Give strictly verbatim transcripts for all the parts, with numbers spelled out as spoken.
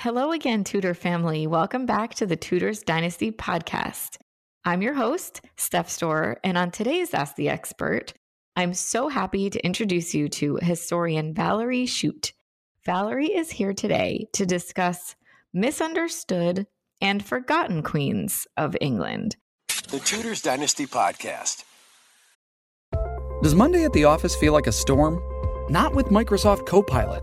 Hello again, Tudor family. Welcome back to the Tudors Dynasty podcast. I'm your host, Steph Stohrer, and on today's Ask the Expert, I'm so happy to introduce you to historian Valerie Schutte. Valerie is here today to discuss misunderstood and forgotten queens of England. The Tudors Dynasty podcast. Does Monday at the office feel like a storm? Not with Microsoft Copilot.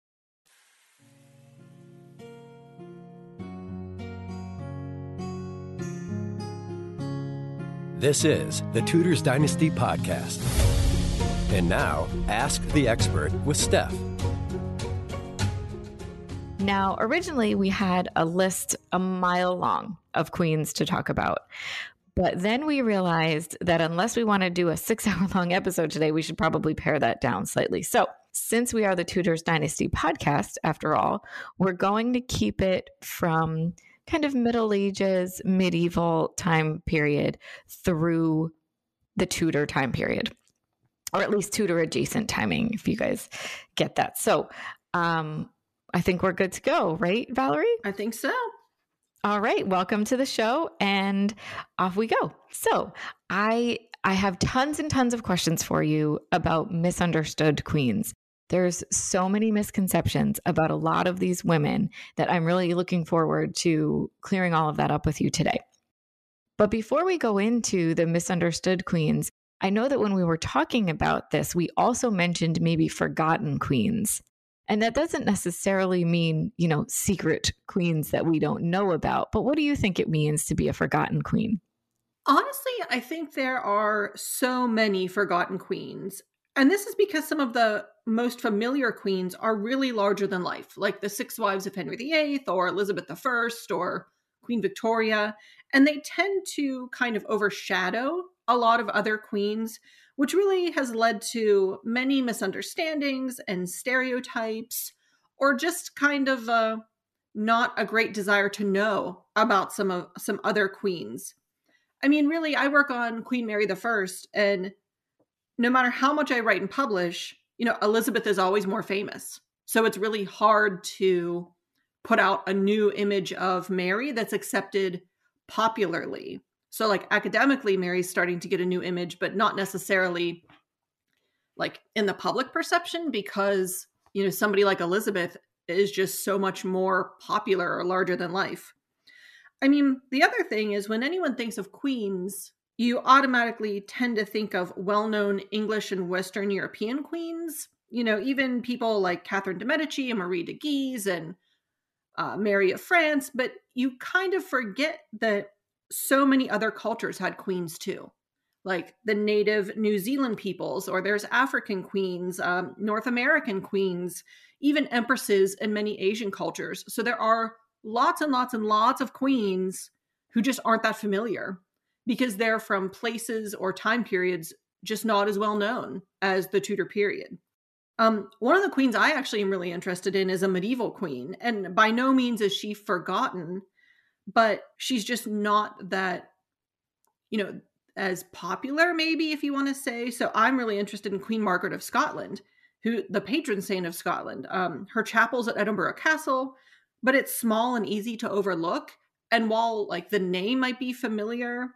This is the Tudors Dynasty podcast. And now, Ask the Expert with Steph. Now, originally we had a list a mile long of queens to talk about. But then we realized that unless we want to do a six-hour long episode today, we should probably pare that down slightly. So since we are the Tudors Dynasty podcast, after all, we're going to keep it from kind of Middle Ages, medieval time period through the Tudor time period, or at least Tudor adjacent timing, if you guys get that. So um, I think we're good to go, right, Valerie? I think so. All right. Welcome to the show, and off we go. So I I have tons and tons of questions for you about misunderstood queens. There's so many misconceptions about a lot of these women that I'm really looking forward to clearing all of that up with you today. But before we go into the misunderstood queens, I know that when we were talking about this, we also mentioned maybe forgotten queens. And that doesn't necessarily mean, you know, secret queens that we don't know about. But what do you think it means to be a forgotten queen? Honestly, I think there are so many forgotten queens. And this is because some of the most familiar queens are really larger than life, like the six wives of Henry the Eighth or Elizabeth the First or Queen Victoria. And they tend to kind of overshadow a lot of other queens, which really has led to many misunderstandings and stereotypes, or just kind of a, not a great desire to know about some of some other queens. I mean, really, I work on Queen Mary the First, and no matter how much I write and publish, you know, Elizabeth is always more famous. So it's really hard to put out a new image of Mary that's accepted popularly. So like academically, Mary's starting to get a new image, but not necessarily like in the public perception because, you know, somebody like Elizabeth is just so much more popular or larger than life. I mean, the other thing is when anyone thinks of queens, you automatically tend to think of well-known English and Western European queens, you know, even people like Catherine de' Medici and Marie de Guise and uh, Mary of France, but you kind of forget that so many other cultures had queens too, like the native New Zealand peoples, or there's African queens, um, North American queens, even empresses in many Asian cultures. So there are lots and lots and lots of queens who just aren't that familiar because they're from places or time periods just not as well known as the Tudor period. Um, one of the queens I actually am really interested in is a medieval queen, and by no means is she forgotten, but she's just not that, you know, as popular, maybe, if you want to say. So I'm really interested in Queen Margaret of Scotland, who the patron saint of Scotland. Um, her chapel's at Edinburgh Castle, but it's small and easy to overlook. And while like the name might be familiar,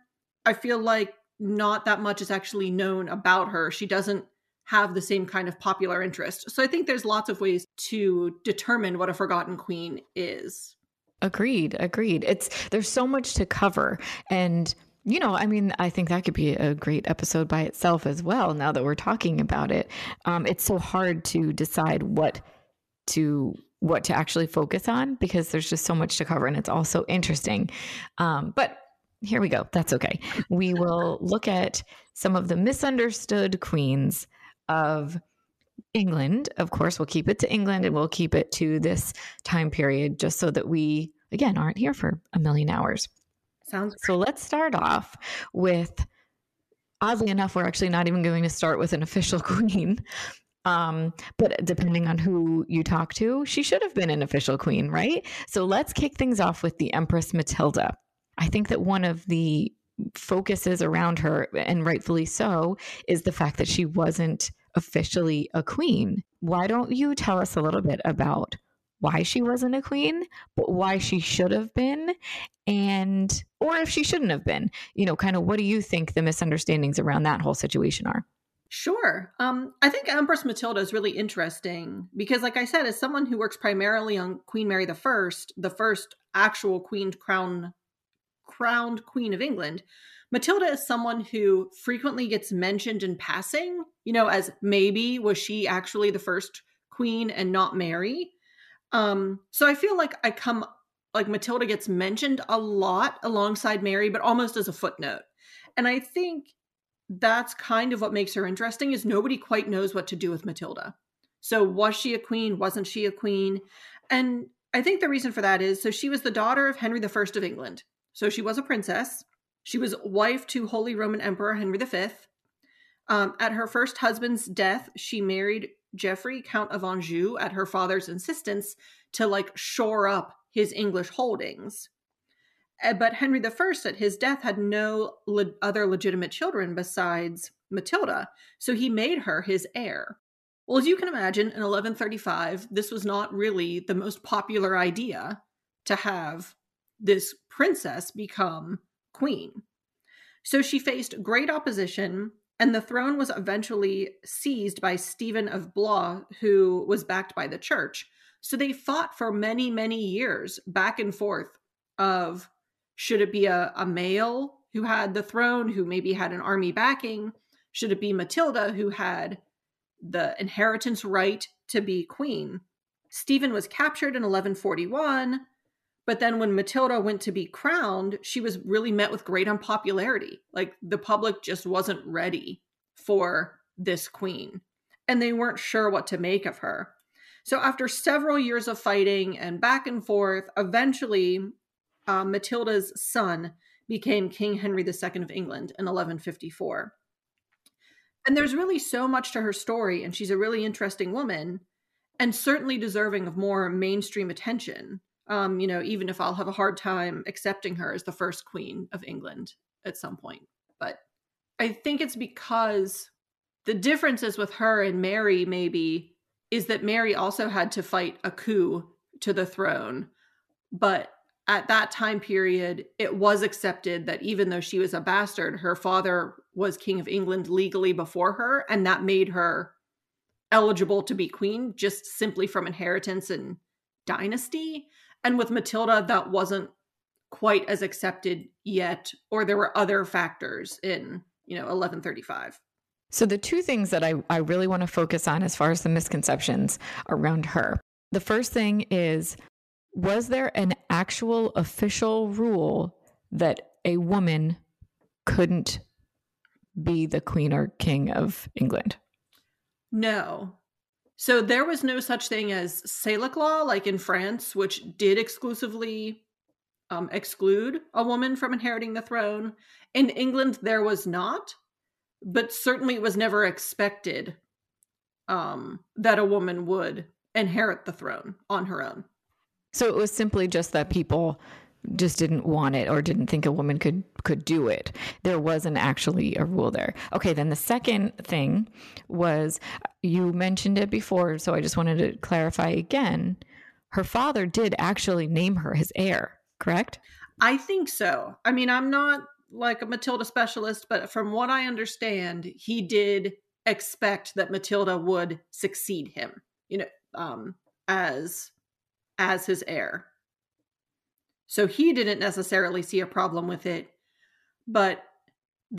I feel like not that much is actually known about her. She doesn't have the same kind of popular interest. So I think there's lots of ways to determine what a forgotten queen is. Agreed. Agreed. It's there's so much to cover. And, you know, I mean, I think that could be a great episode by itself as well. Now that we're talking about it, um, it's so hard to decide what to what to actually focus on because there's just so much to cover. And it's also interesting. Um, but here we go. That's OK. We will look at some of the misunderstood queens of England. Of course, we'll keep it to England and we'll keep it to this time period just so that we, again, aren't here for a million hours. Sounds great. So let's start off with oddly enough, we're actually not even going to start with an official queen. Um, but depending on who you talk to, she should have been an official queen, right? So let's kick things off with the Empress Matilda. I think that one of the focuses around her, and rightfully so, is the fact that she wasn't officially a queen. Why don't you tell us a little bit about why she wasn't a queen, but why she should have been, and, or if she shouldn't have been, you know, kind of what do you think the misunderstandings around that whole situation are? Sure. Um, I think Empress Matilda is really interesting because, like I said, as someone who works primarily on Queen Mary the First, the first actual queen crown, crowned Queen of England, Matilda is someone who frequently gets mentioned in passing, you know, as maybe was she actually the first queen and not Mary. Um, so I feel like I come, like Matilda gets mentioned a lot alongside Mary, but almost as a footnote. And I think that's kind of what makes her interesting is nobody quite knows what to do with Matilda. So was she a queen? Wasn't she a queen? And I think the reason for that is, so she was the daughter of Henry the First of England. So she was a princess. She was wife to Holy Roman Emperor Henry the Fifth. Um, at her first husband's death, she married Geoffrey, Count of Anjou, at her father's insistence to like shore up his English holdings. But Henry the First at his death had no le- other legitimate children besides Matilda, so he made her his heir. Well, as you can imagine, in eleven thirty-five, this was not really the most popular idea to have this princess become queen. So she faced great opposition, and the throne was eventually seized by Stephen of Blois, who was backed by the church. So they fought for many, many years back and forth of should it be a, a male who had the throne, who maybe had an army backing? Should it be Matilda, who had the inheritance right to be queen? Stephen was captured in eleven forty-one, but then when Matilda went to be crowned, she was really met with great unpopularity. Like the public just wasn't ready for this queen, and they weren't sure what to make of her. So after several years of fighting and back and forth, eventually Uh, Matilda's son became King Henry the Second of England in eleven fifty-four. And there's really so much to her story, and she's a really interesting woman and certainly deserving of more mainstream attention, um, you know, even if I'll have a hard time accepting her as the first Queen of England at some point. But I think it's because the differences with her and Mary maybe is that Mary also had to fight a coup to the throne, but at that time period, it was accepted that even though she was a bastard, her father was King of England legally before her, and that made her eligible to be queen just simply from inheritance and dynasty. And with Matilda, that wasn't quite as accepted yet, or there were other factors in, you know, eleven thirty-five. So the two things that I, I really want to focus on as far as the misconceptions around her. The first thing is, was there an actual official rule that a woman couldn't be the queen or king of England? No. So there was no such thing as Salic law, like in France, which did exclusively um, exclude a woman from inheriting the throne. In England, there was not, but certainly it was never expected um, that a woman would inherit the throne on her own. So it was simply just that people just didn't want it or didn't think a woman could, could do it. There wasn't actually a rule there. Okay, then the second thing was, you mentioned it before, so I just wanted to clarify again. Her father did actually name her his heir, correct? I think so. I mean, I'm not like a Matilda specialist, but from what I understand, he did expect that Matilda would succeed him, you know, um, as... as his heir. So he didn't necessarily see a problem with it, but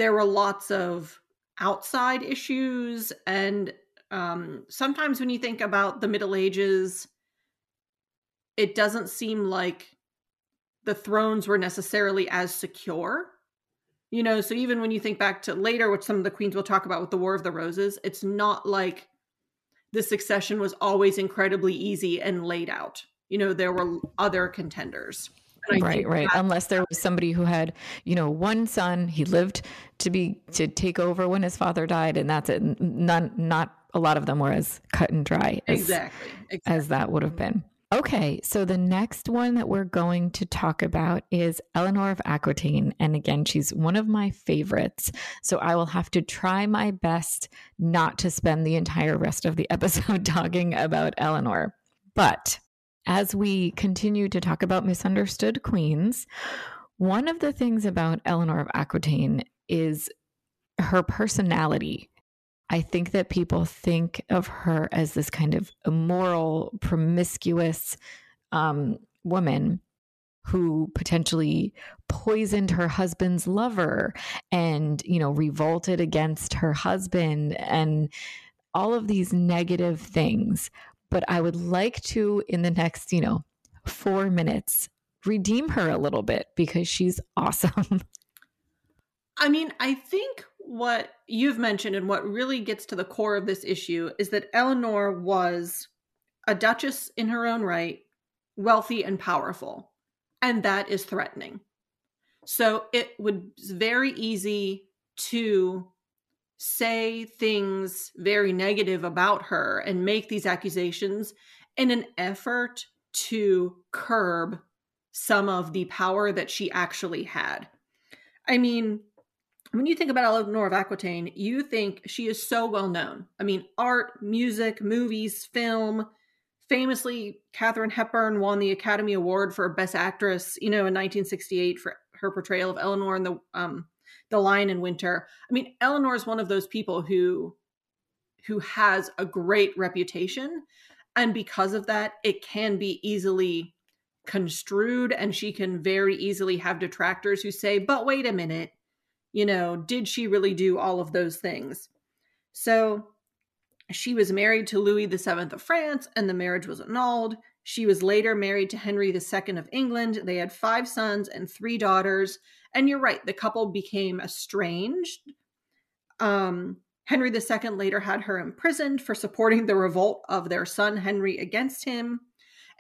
there were lots of outside issues. And um, sometimes when you think about the Middle Ages, it doesn't seem like the thrones were necessarily as secure. You know, so even when you think back to later, which some of the queens will talk about with the War of the Roses, it's not like the succession was always incredibly easy and laid out. You know, there were other contenders. Right, right. That. Unless there was somebody who had, you know, one son, he lived to be, to take over when his father died, and that's it. None, not a lot of them were as cut and dry as, exactly. exactly as that would have been. Okay, so the next one that we're going to talk about is Eleanor of Aquitaine. And again, she's one of my favorites. So I will have to try my best not to spend the entire rest of the episode talking about Eleanor. But as we continue to talk about misunderstood queens, one of the things about Eleanor of Aquitaine is her personality. I think that people think of her as this kind of immoral, promiscuous um, woman who potentially poisoned her husband's lover and, you know, revolted against her husband and all of these negative things. But I would like to, in the next, you know, four minutes, redeem her a little bit because she's awesome. I mean, I think what you've mentioned and what really gets to the core of this issue is that Eleanor was a duchess in her own right, wealthy and powerful, and that is threatening. So it was very easy to say things very negative about her and make these accusations in an effort to curb some of the power that she actually had. I mean, when you think about Eleanor of Aquitaine, you think she is so well known. I mean, art, music, movies, film. Famously, Katharine Hepburn won the Academy Award for Best Actress, you know, in nineteen sixty-eight for her portrayal of Eleanor in the um, The Lion in Winter. I mean, Eleanor is one of those people who, who has a great reputation. And because of that, it can be easily construed, and she can very easily have detractors who say, but wait a minute. You know, did she really do all of those things? So she was married to Louis the seventh of France, and the marriage was annulled. She was later married to Henry the second of England. They had five sons and three daughters. And you're right, the couple became estranged. Um, Henry the second later had her imprisoned for supporting the revolt of their son Henry against him.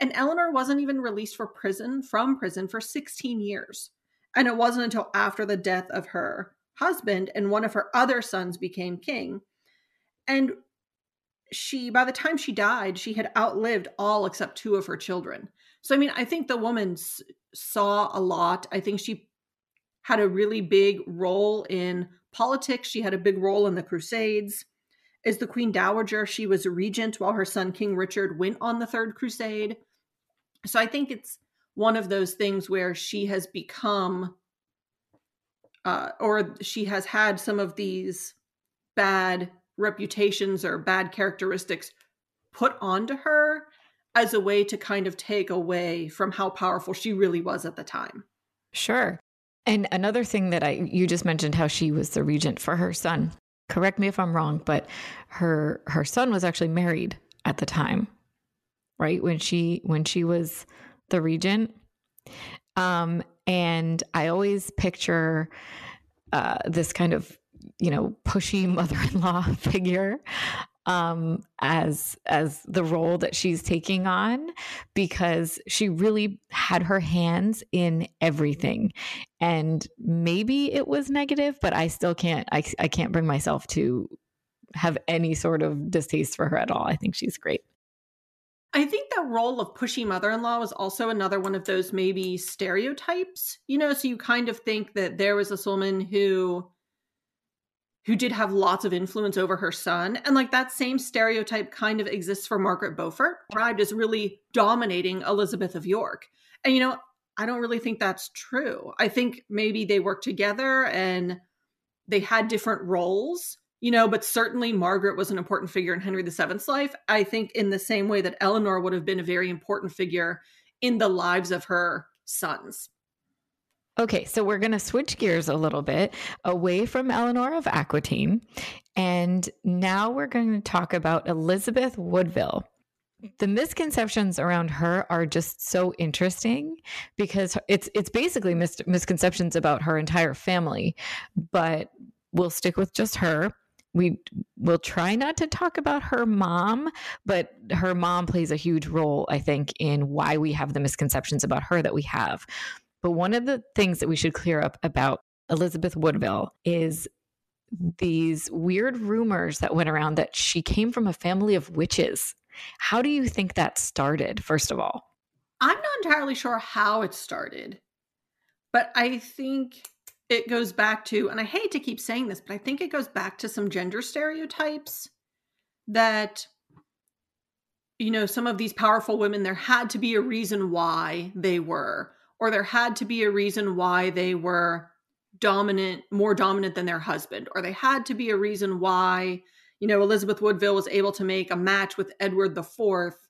And Eleanor wasn't even released for prison from prison for sixteen years. And it wasn't until after the death of her husband and one of her other sons became king. And she, by the time she died, she had outlived all except two of her children. So, I mean, I think the woman saw a lot. I think she had a really big role in politics. She had a big role in the Crusades. As the Queen Dowager, she was a regent while her son, King Richard, went on the Third Crusade. So I think it's one of those things where she has become, uh, or she has had some of these bad reputations or bad characteristics put onto her as a way to kind of take away from how powerful she really was at the time. Sure. And another thing that I, you just mentioned how she was the regent for her son. Correct me if I'm wrong, but her, her son was actually married at the time, right? When she, when she was the regent. Um, and I always picture uh, this kind of, you know, pushy mother-in-law figure um, as, as the role that she's taking on, because she really had her hands in everything. And maybe it was negative, but I still can't, I, I can't bring myself to have any sort of distaste for her at all. I think she's great. I think that role of pushy mother-in-law was also another one of those maybe stereotypes, you know, so you kind of think that there was this woman who, who did have lots of influence over her son. And like that same stereotype kind of exists for Margaret Beaufort, described as really dominating Elizabeth of York. And, you know, I don't really think that's true. I think maybe they worked together and they had different roles. You know, but certainly Margaret was an important figure in Henry the seventh's life. I think in the same way that Eleanor would have been a very important figure in the lives of her sons. Okay, so we're going to switch gears a little bit away from Eleanor of Aquitaine. And now we're going to talk about Elizabeth Woodville. The misconceptions around her are just so interesting because it's it's basically mis- misconceptions about her entire family, but we'll stick with just her. We will try not to talk about her mom, but her mom plays a huge role, I think, in why we have the misconceptions about her that we have. But one of the things that we should clear up about Elizabeth Woodville is these weird rumors that went around that she came from a family of witches. How do you think that started, first of all? I'm not entirely sure how it started, but I think it goes back to, and I hate to keep saying this, but I think it goes back to some gender stereotypes that, you know, some of these powerful women, there had to be a reason why they were, or there had to be a reason why they were dominant, more dominant than their husband, or they had to be a reason why, you know, Elizabeth Woodville was able to make a match with Edward the Fourth,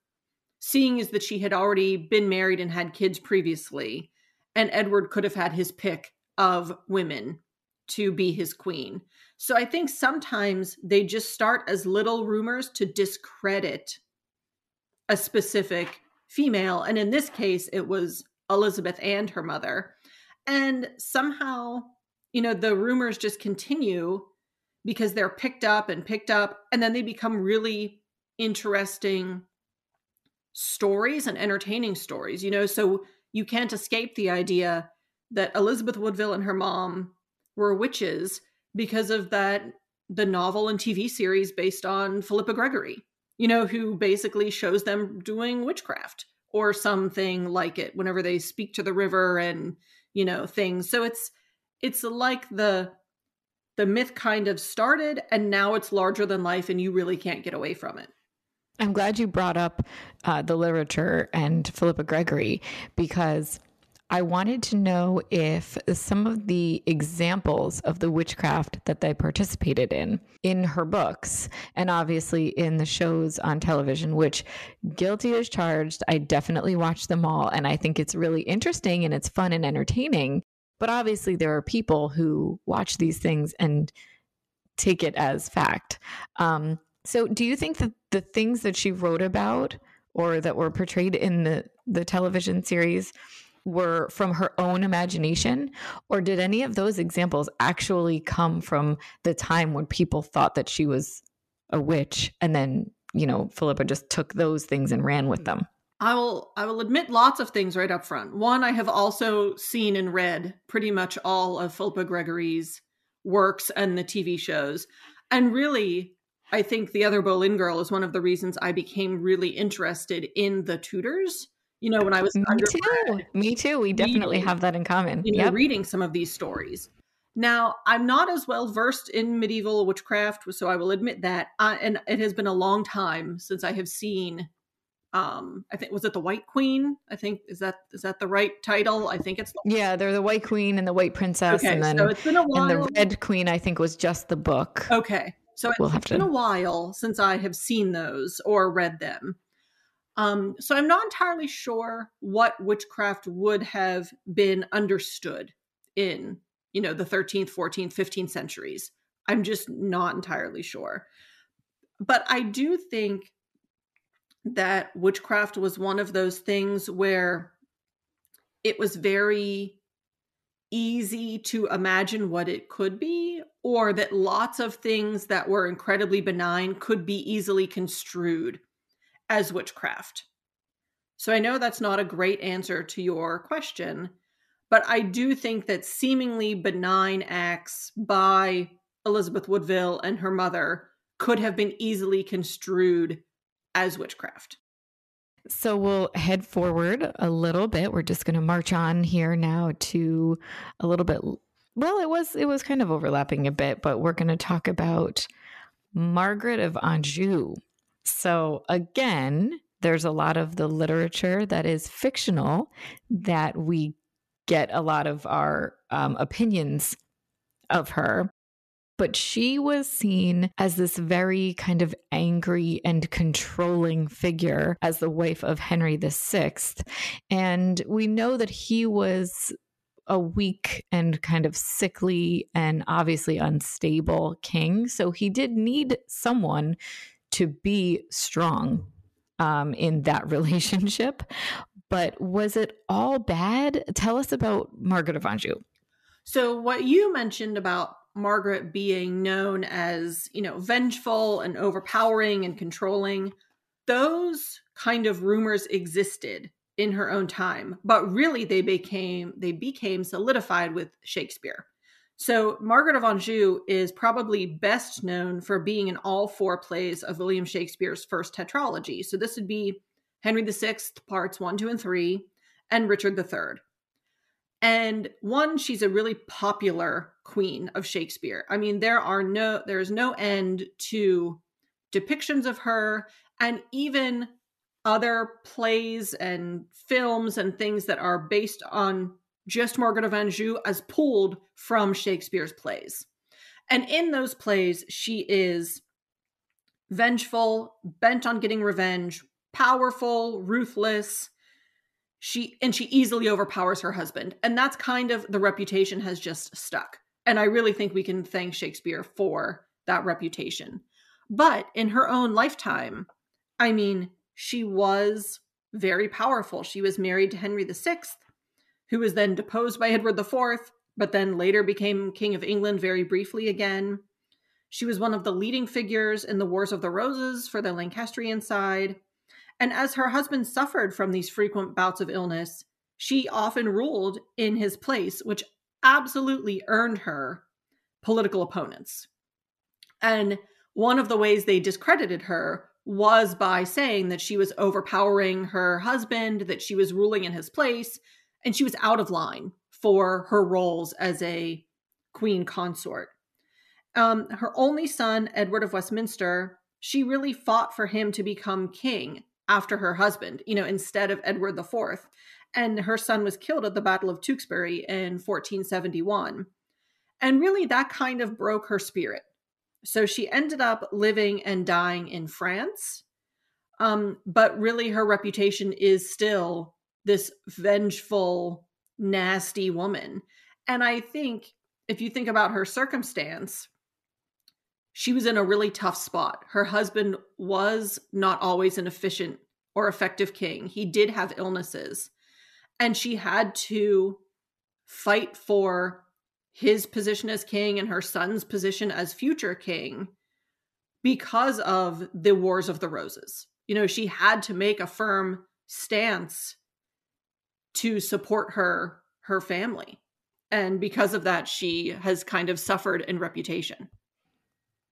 seeing as that she had already been married and had kids previously, and Edward could have had his pick of women to be his queen. So I think sometimes they just start as little rumors to discredit a specific female. And in this case, it was Elizabeth and her mother. And somehow, you know, the rumors just continue because they're picked up and picked up, and then they become really interesting stories and entertaining stories, you know? So you can't escape the idea that Elizabeth Woodville and her mom were witches because of that, the novel and T V series based on Philippa Gregory, you know, who basically shows them doing witchcraft or something like it whenever they speak to the river and, you know, things. So it's, it's like the, the myth kind of started and now it's larger than life and you really can't get away from it. I'm glad you brought up uh, the literature and Philippa Gregory, because I wanted to know if some of the examples of the witchcraft that they participated in, in her books, and obviously in the shows on television, which, guilty as charged, I definitely watched them all. And I think it's really interesting and it's fun and entertaining. But obviously there are people who watch these things and take it as fact. Um, so do you think that the things that she wrote about or that were portrayed in the, the television series were from her own imagination, or did any of those examples actually come from the time when people thought that she was a witch and then, you know, Philippa just took those things and ran with them? I will, I will admit lots of things right up front. One, I have also seen and read pretty much all of Philippa Gregory's works and the T V shows. And really, I think The Other Boleyn Girl is one of the reasons I became really interested in the Tudors. You know, when I was Me too. Me too. We definitely reading, have that in common. You know, yep. Reading some of these stories. Now, I'm not as well versed in medieval witchcraft, so I will admit that. Uh, and it has been a long time since I have seen. Um, I think was it The White Queen? I think is that is that the right title? I think it's the- yeah. They're The White Queen and The White Princess, okay, and then so it's been a while. And The Red Queen, I think, was just the book. Okay, so we'll it's been to- a while since I have seen those or read them. Um, so I'm not entirely sure what witchcraft would have been understood in, you know, the thirteenth, fourteenth, fifteenth centuries. I'm just not entirely sure. But I do think that witchcraft was one of those things where it was very easy to imagine what it could be, or that lots of things that were incredibly benign could be easily construed as witchcraft. So I know that's not a great answer to your question, but I do think that seemingly benign acts by Elizabeth Woodville and her mother could have been easily construed as witchcraft. So we'll head forward a little bit. We're just going to march on here now to a little bit. Well, it was, it was kind of overlapping a bit, but we're going to talk about Margaret of Anjou. So again, there's a lot of the literature that is fictional that we get a lot of our um, opinions of her. But she was seen as this very kind of angry and controlling figure as the wife of Henry the Sixth. And we know that he was a weak and kind of sickly and obviously unstable king. So he did need someone to be strong um, in that relationship. But was it all bad? Tell us about Margaret of Anjou. So what you mentioned about Margaret being known as, you know, vengeful and overpowering and controlling, those kind of rumors existed in her own time, but really they became, they became solidified with Shakespeare. So Margaret of Anjou is probably best known for being in all four plays of William Shakespeare's first tetralogy. So this would be Henry the Sixth, parts one, two, and three, and Richard the Third. And one, she's a really popular queen of Shakespeare. I mean, there are no, there's no end to depictions of her, and even other plays and films and things that are based on just Margaret of Anjou as pulled from Shakespeare's plays. And in those plays, she is vengeful, bent on getting revenge, powerful, ruthless. She, and she easily overpowers her husband. And that's kind of, the reputation has just stuck. And I really think we can thank Shakespeare for that reputation. But in her own lifetime, I mean, she was very powerful. She was married to Henry the Sixth. Who was then deposed by Edward the Fourth, but then later became King of England very briefly again. She was one of the leading figures in the Wars of the Roses for the Lancastrian side. And as her husband suffered from these frequent bouts of illness, she often ruled in his place, which absolutely earned her political opponents. And one of the ways they discredited her was by saying that she was overpowering her husband, that she was ruling in his place, and she was out of line for her roles as a queen consort. Um, her only son, Edward of Westminster, she really fought for him to become king after her husband, you know, instead of Edward the Fourth. And her son was killed at the Battle of Tewkesbury in fourteen seventy-one. And really that kind of broke her spirit. So she ended up living and dying in France. Um, but really her reputation is still this vengeful, nasty woman. And I think if you think about her circumstance, she was in a really tough spot. Her husband was not always an efficient or effective king. He did have illnesses. And she had to fight for his position as king and her son's position as future king because of the Wars of the Roses. You know, she had to make a firm stance to support her, her family. And because of that, she has kind of suffered in reputation.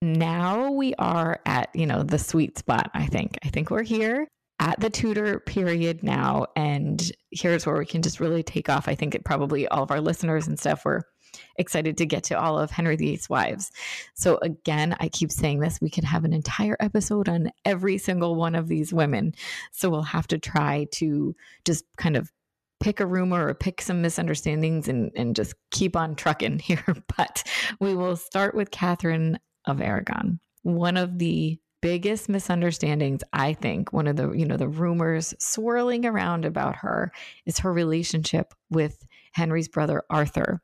Now we are at, you know, the sweet spot, I think. I think we're here at the Tudor period now. And here's where we can just really take off. I think it probably all of our listeners and stuff were excited to get to all of Henry the Eighth's wives. So again, I keep saying this, we could have an entire episode on every single one of these women. So we'll have to try to just kind of pick a rumor or pick some misunderstandings and, and just keep on trucking here. But we will start with Catherine of Aragon. One of the biggest misunderstandings, I think, one of the, you know, the rumors swirling around about her is her relationship with Henry's brother, Arthur,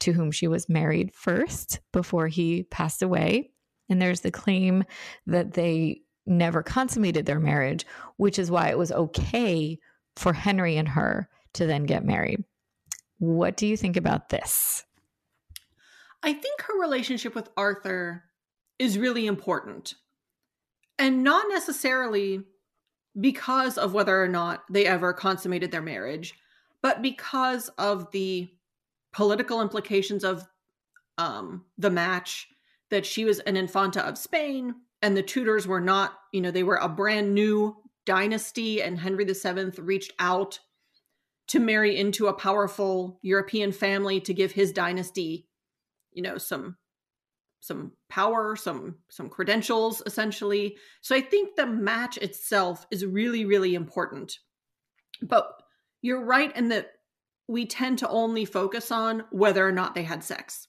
to whom she was married first before he passed away. And there's the claim that they never consummated their marriage, which is why it was okay for Henry and her to then get married. What do you think about this? I think her relationship with Arthur is really important. And not necessarily because of whether or not they ever consummated their marriage, but because of the political implications of um, the match, that she was an infanta of Spain and the Tudors were not, you know, they were a brand new dynasty and Henry the Seventh reached out to marry into a powerful European family to give his dynasty, you know, some some power, some some credentials, essentially. So I think the match itself is really, really important. But you're right in that we tend to only focus on whether or not they had sex.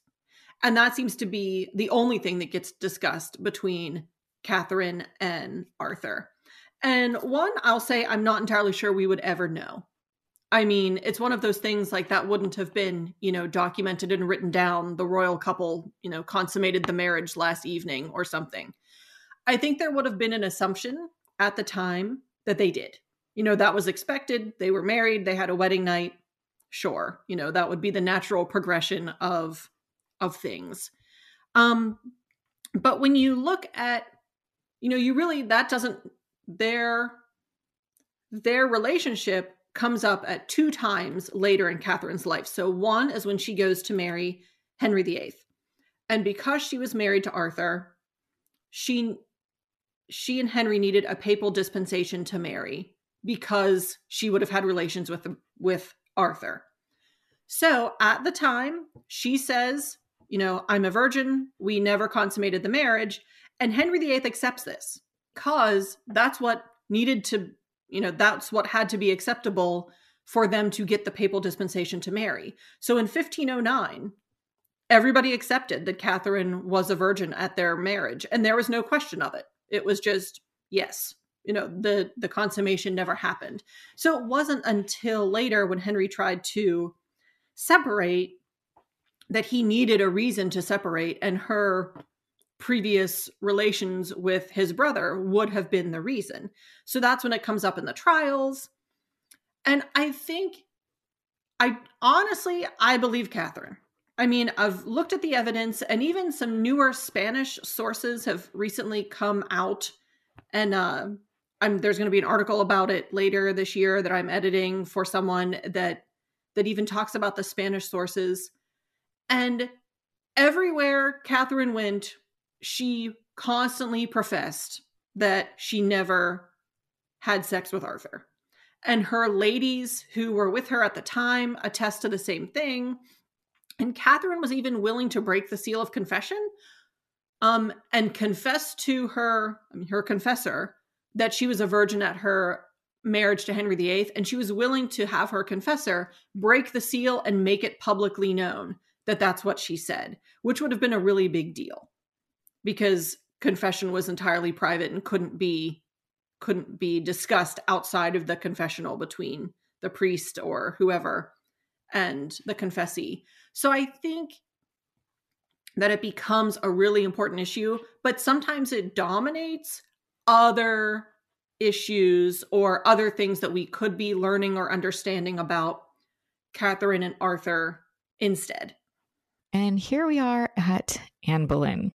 And that seems to be the only thing that gets discussed between Catherine and Arthur. And one, I'll say I'm not entirely sure we would ever know. I mean, it's one of those things like that wouldn't have been, you know, documented and written down. The royal couple, you know, consummated the marriage last evening or something. I think there would have been an assumption at the time that they did. You know, that was expected. They were married. They had a wedding night. Sure. You know, that would be the natural progression of, of things. Um, but when you look at, you know, you really, that doesn't, their, their relationship comes up at two times later in Catherine's life. So one is when she goes to marry Henry the Eighth. And because she was married to Arthur, she, she and Henry needed a papal dispensation to marry because she would have had relations with, with Arthur. So at the time, she says, you know, I'm a virgin. We never consummated the marriage. And Henry the Eighth accepts this because that's what needed to, you know, that's what had to be acceptable for them to get the papal dispensation to marry. So in fifteen oh nine, everybody accepted that Catherine was a virgin at their marriage, and there was no question of it. It was just, yes, you know, the, the consummation never happened. So it wasn't until later when Henry tried to separate that he needed a reason to separate, and her previous relations with his brother would have been the reason. So that's when it comes up in the trials. And I think, I honestly, I believe Catherine. I mean, I've looked at the evidence, and even some newer Spanish sources have recently come out. And uh, I'm, there's going to be an article about it later this year that I'm editing for someone that that even talks about the Spanish sources. And everywhere Catherine went, she constantly professed that she never had sex with Arthur. And her ladies who were with her at the time attest to the same thing. And Catherine was even willing to break the seal of confession um, and confess to her, I mean, her confessor, that she was a virgin at her marriage to Henry the Eighth. And she was willing to have her confessor break the seal and make it publicly known that that's what she said, which would have been a really big deal because confession was entirely private and couldn't be, couldn't be discussed outside of the confessional between the priest or whoever and the confessee. So I think that it becomes a really important issue, but sometimes it dominates other issues or other things that we could be learning or understanding about Catherine and Arthur instead. And here we are at Anne Boleyn.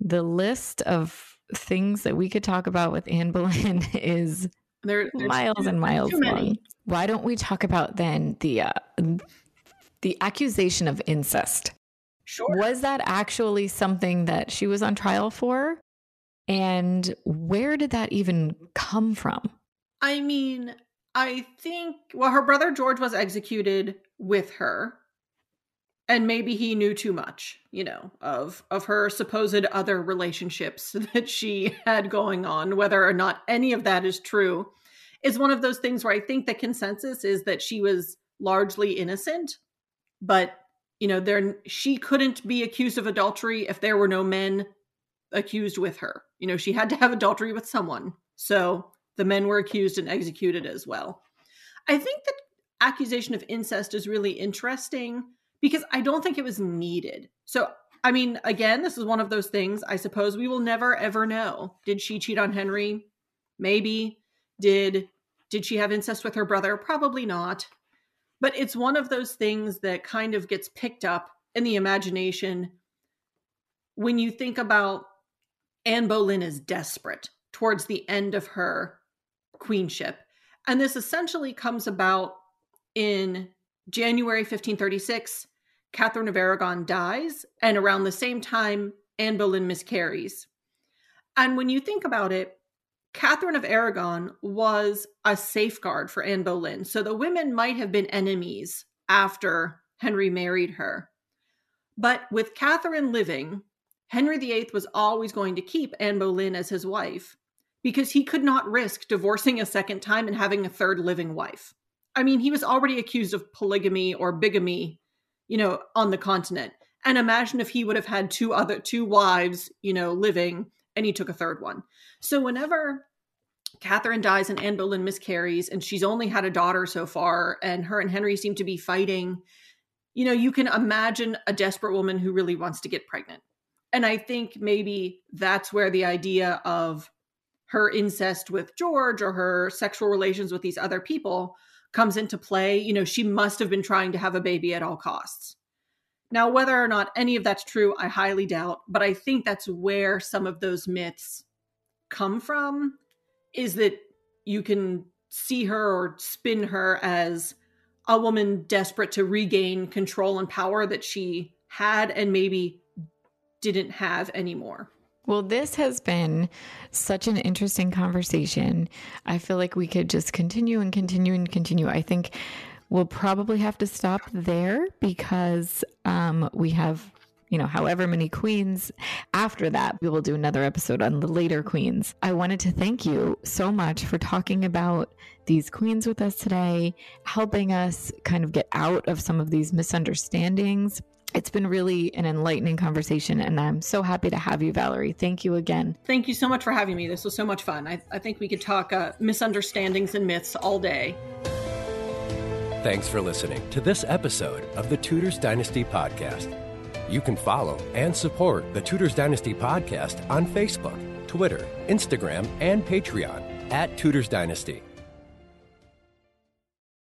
The list of things that we could talk about with Anne Boleyn is there, miles too, and miles long. Why don't we talk about then the uh, the accusation of incest? Sure. Was that actually something that she was on trial for? And where did that even come from? I mean, I think, well, her brother George was executed with her. And maybe he knew too much, you know, of, of her supposed other relationships that she had going on. Whether or not any of that is true is one of those things where I think the consensus is that she was largely innocent, but, you know, there, she couldn't be accused of adultery if there were no men accused with her. You know, she had to have adultery with someone. So the men were accused and executed as well. I think the accusation of incest is really interesting because I don't think it was needed. So, I mean, again, this is one of those things, I suppose, we will never, ever know. Did she cheat on Henry? Maybe. Did, did she have incest with her brother? Probably not. But it's one of those things that kind of gets picked up in the imagination when you think about Anne Boleyn is desperate towards the end of her queenship. And this essentially comes about in January fifteen thirty-six, Catherine of Aragon dies, and around the same time, Anne Boleyn miscarries. And when you think about it, Catherine of Aragon was a safeguard for Anne Boleyn. So the women might have been enemies after Henry married her. But with Catherine living, Henry the Eighth was always going to keep Anne Boleyn as his wife because he could not risk divorcing a second time and having a third living wife. I mean, he was already accused of polygamy or bigamy, you know, on the continent. And imagine if he would have had two other two wives, you know, living, and he took a third one. So whenever Catherine dies and Anne Boleyn miscarries, and she's only had a daughter so far, and her and Henry seem to be fighting, you know, you can imagine a desperate woman who really wants to get pregnant. And I think maybe that's where the idea of her incest with George or her sexual relations with these other people comes into play. You know, she must have been trying to have a baby at all costs. Now, whether or not any of that's true, I highly doubt, but I think that's where some of those myths come from, is that you can see her or spin her as a woman desperate to regain control and power that she had and maybe didn't have anymore. Well, this has been such an interesting conversation. I feel like we could just continue and continue and continue. I think we'll probably have to stop there because um, we have, you know, however many queens after that. We will do another episode on the later queens. I wanted to thank you so much for talking about these queens with us today, helping us kind of get out of some of these misunderstandings. It's been really an enlightening conversation, and I'm so happy to have you, Valerie. Thank you again. Thank you so much for having me. This was so much fun. I, I think we could talk uh, misunderstandings and myths all day. Thanks for listening to this episode of the Tudors Dynasty Podcast. You can follow and support the Tudors Dynasty Podcast on Facebook, Twitter, Instagram, and Patreon at Tudors Dynasty.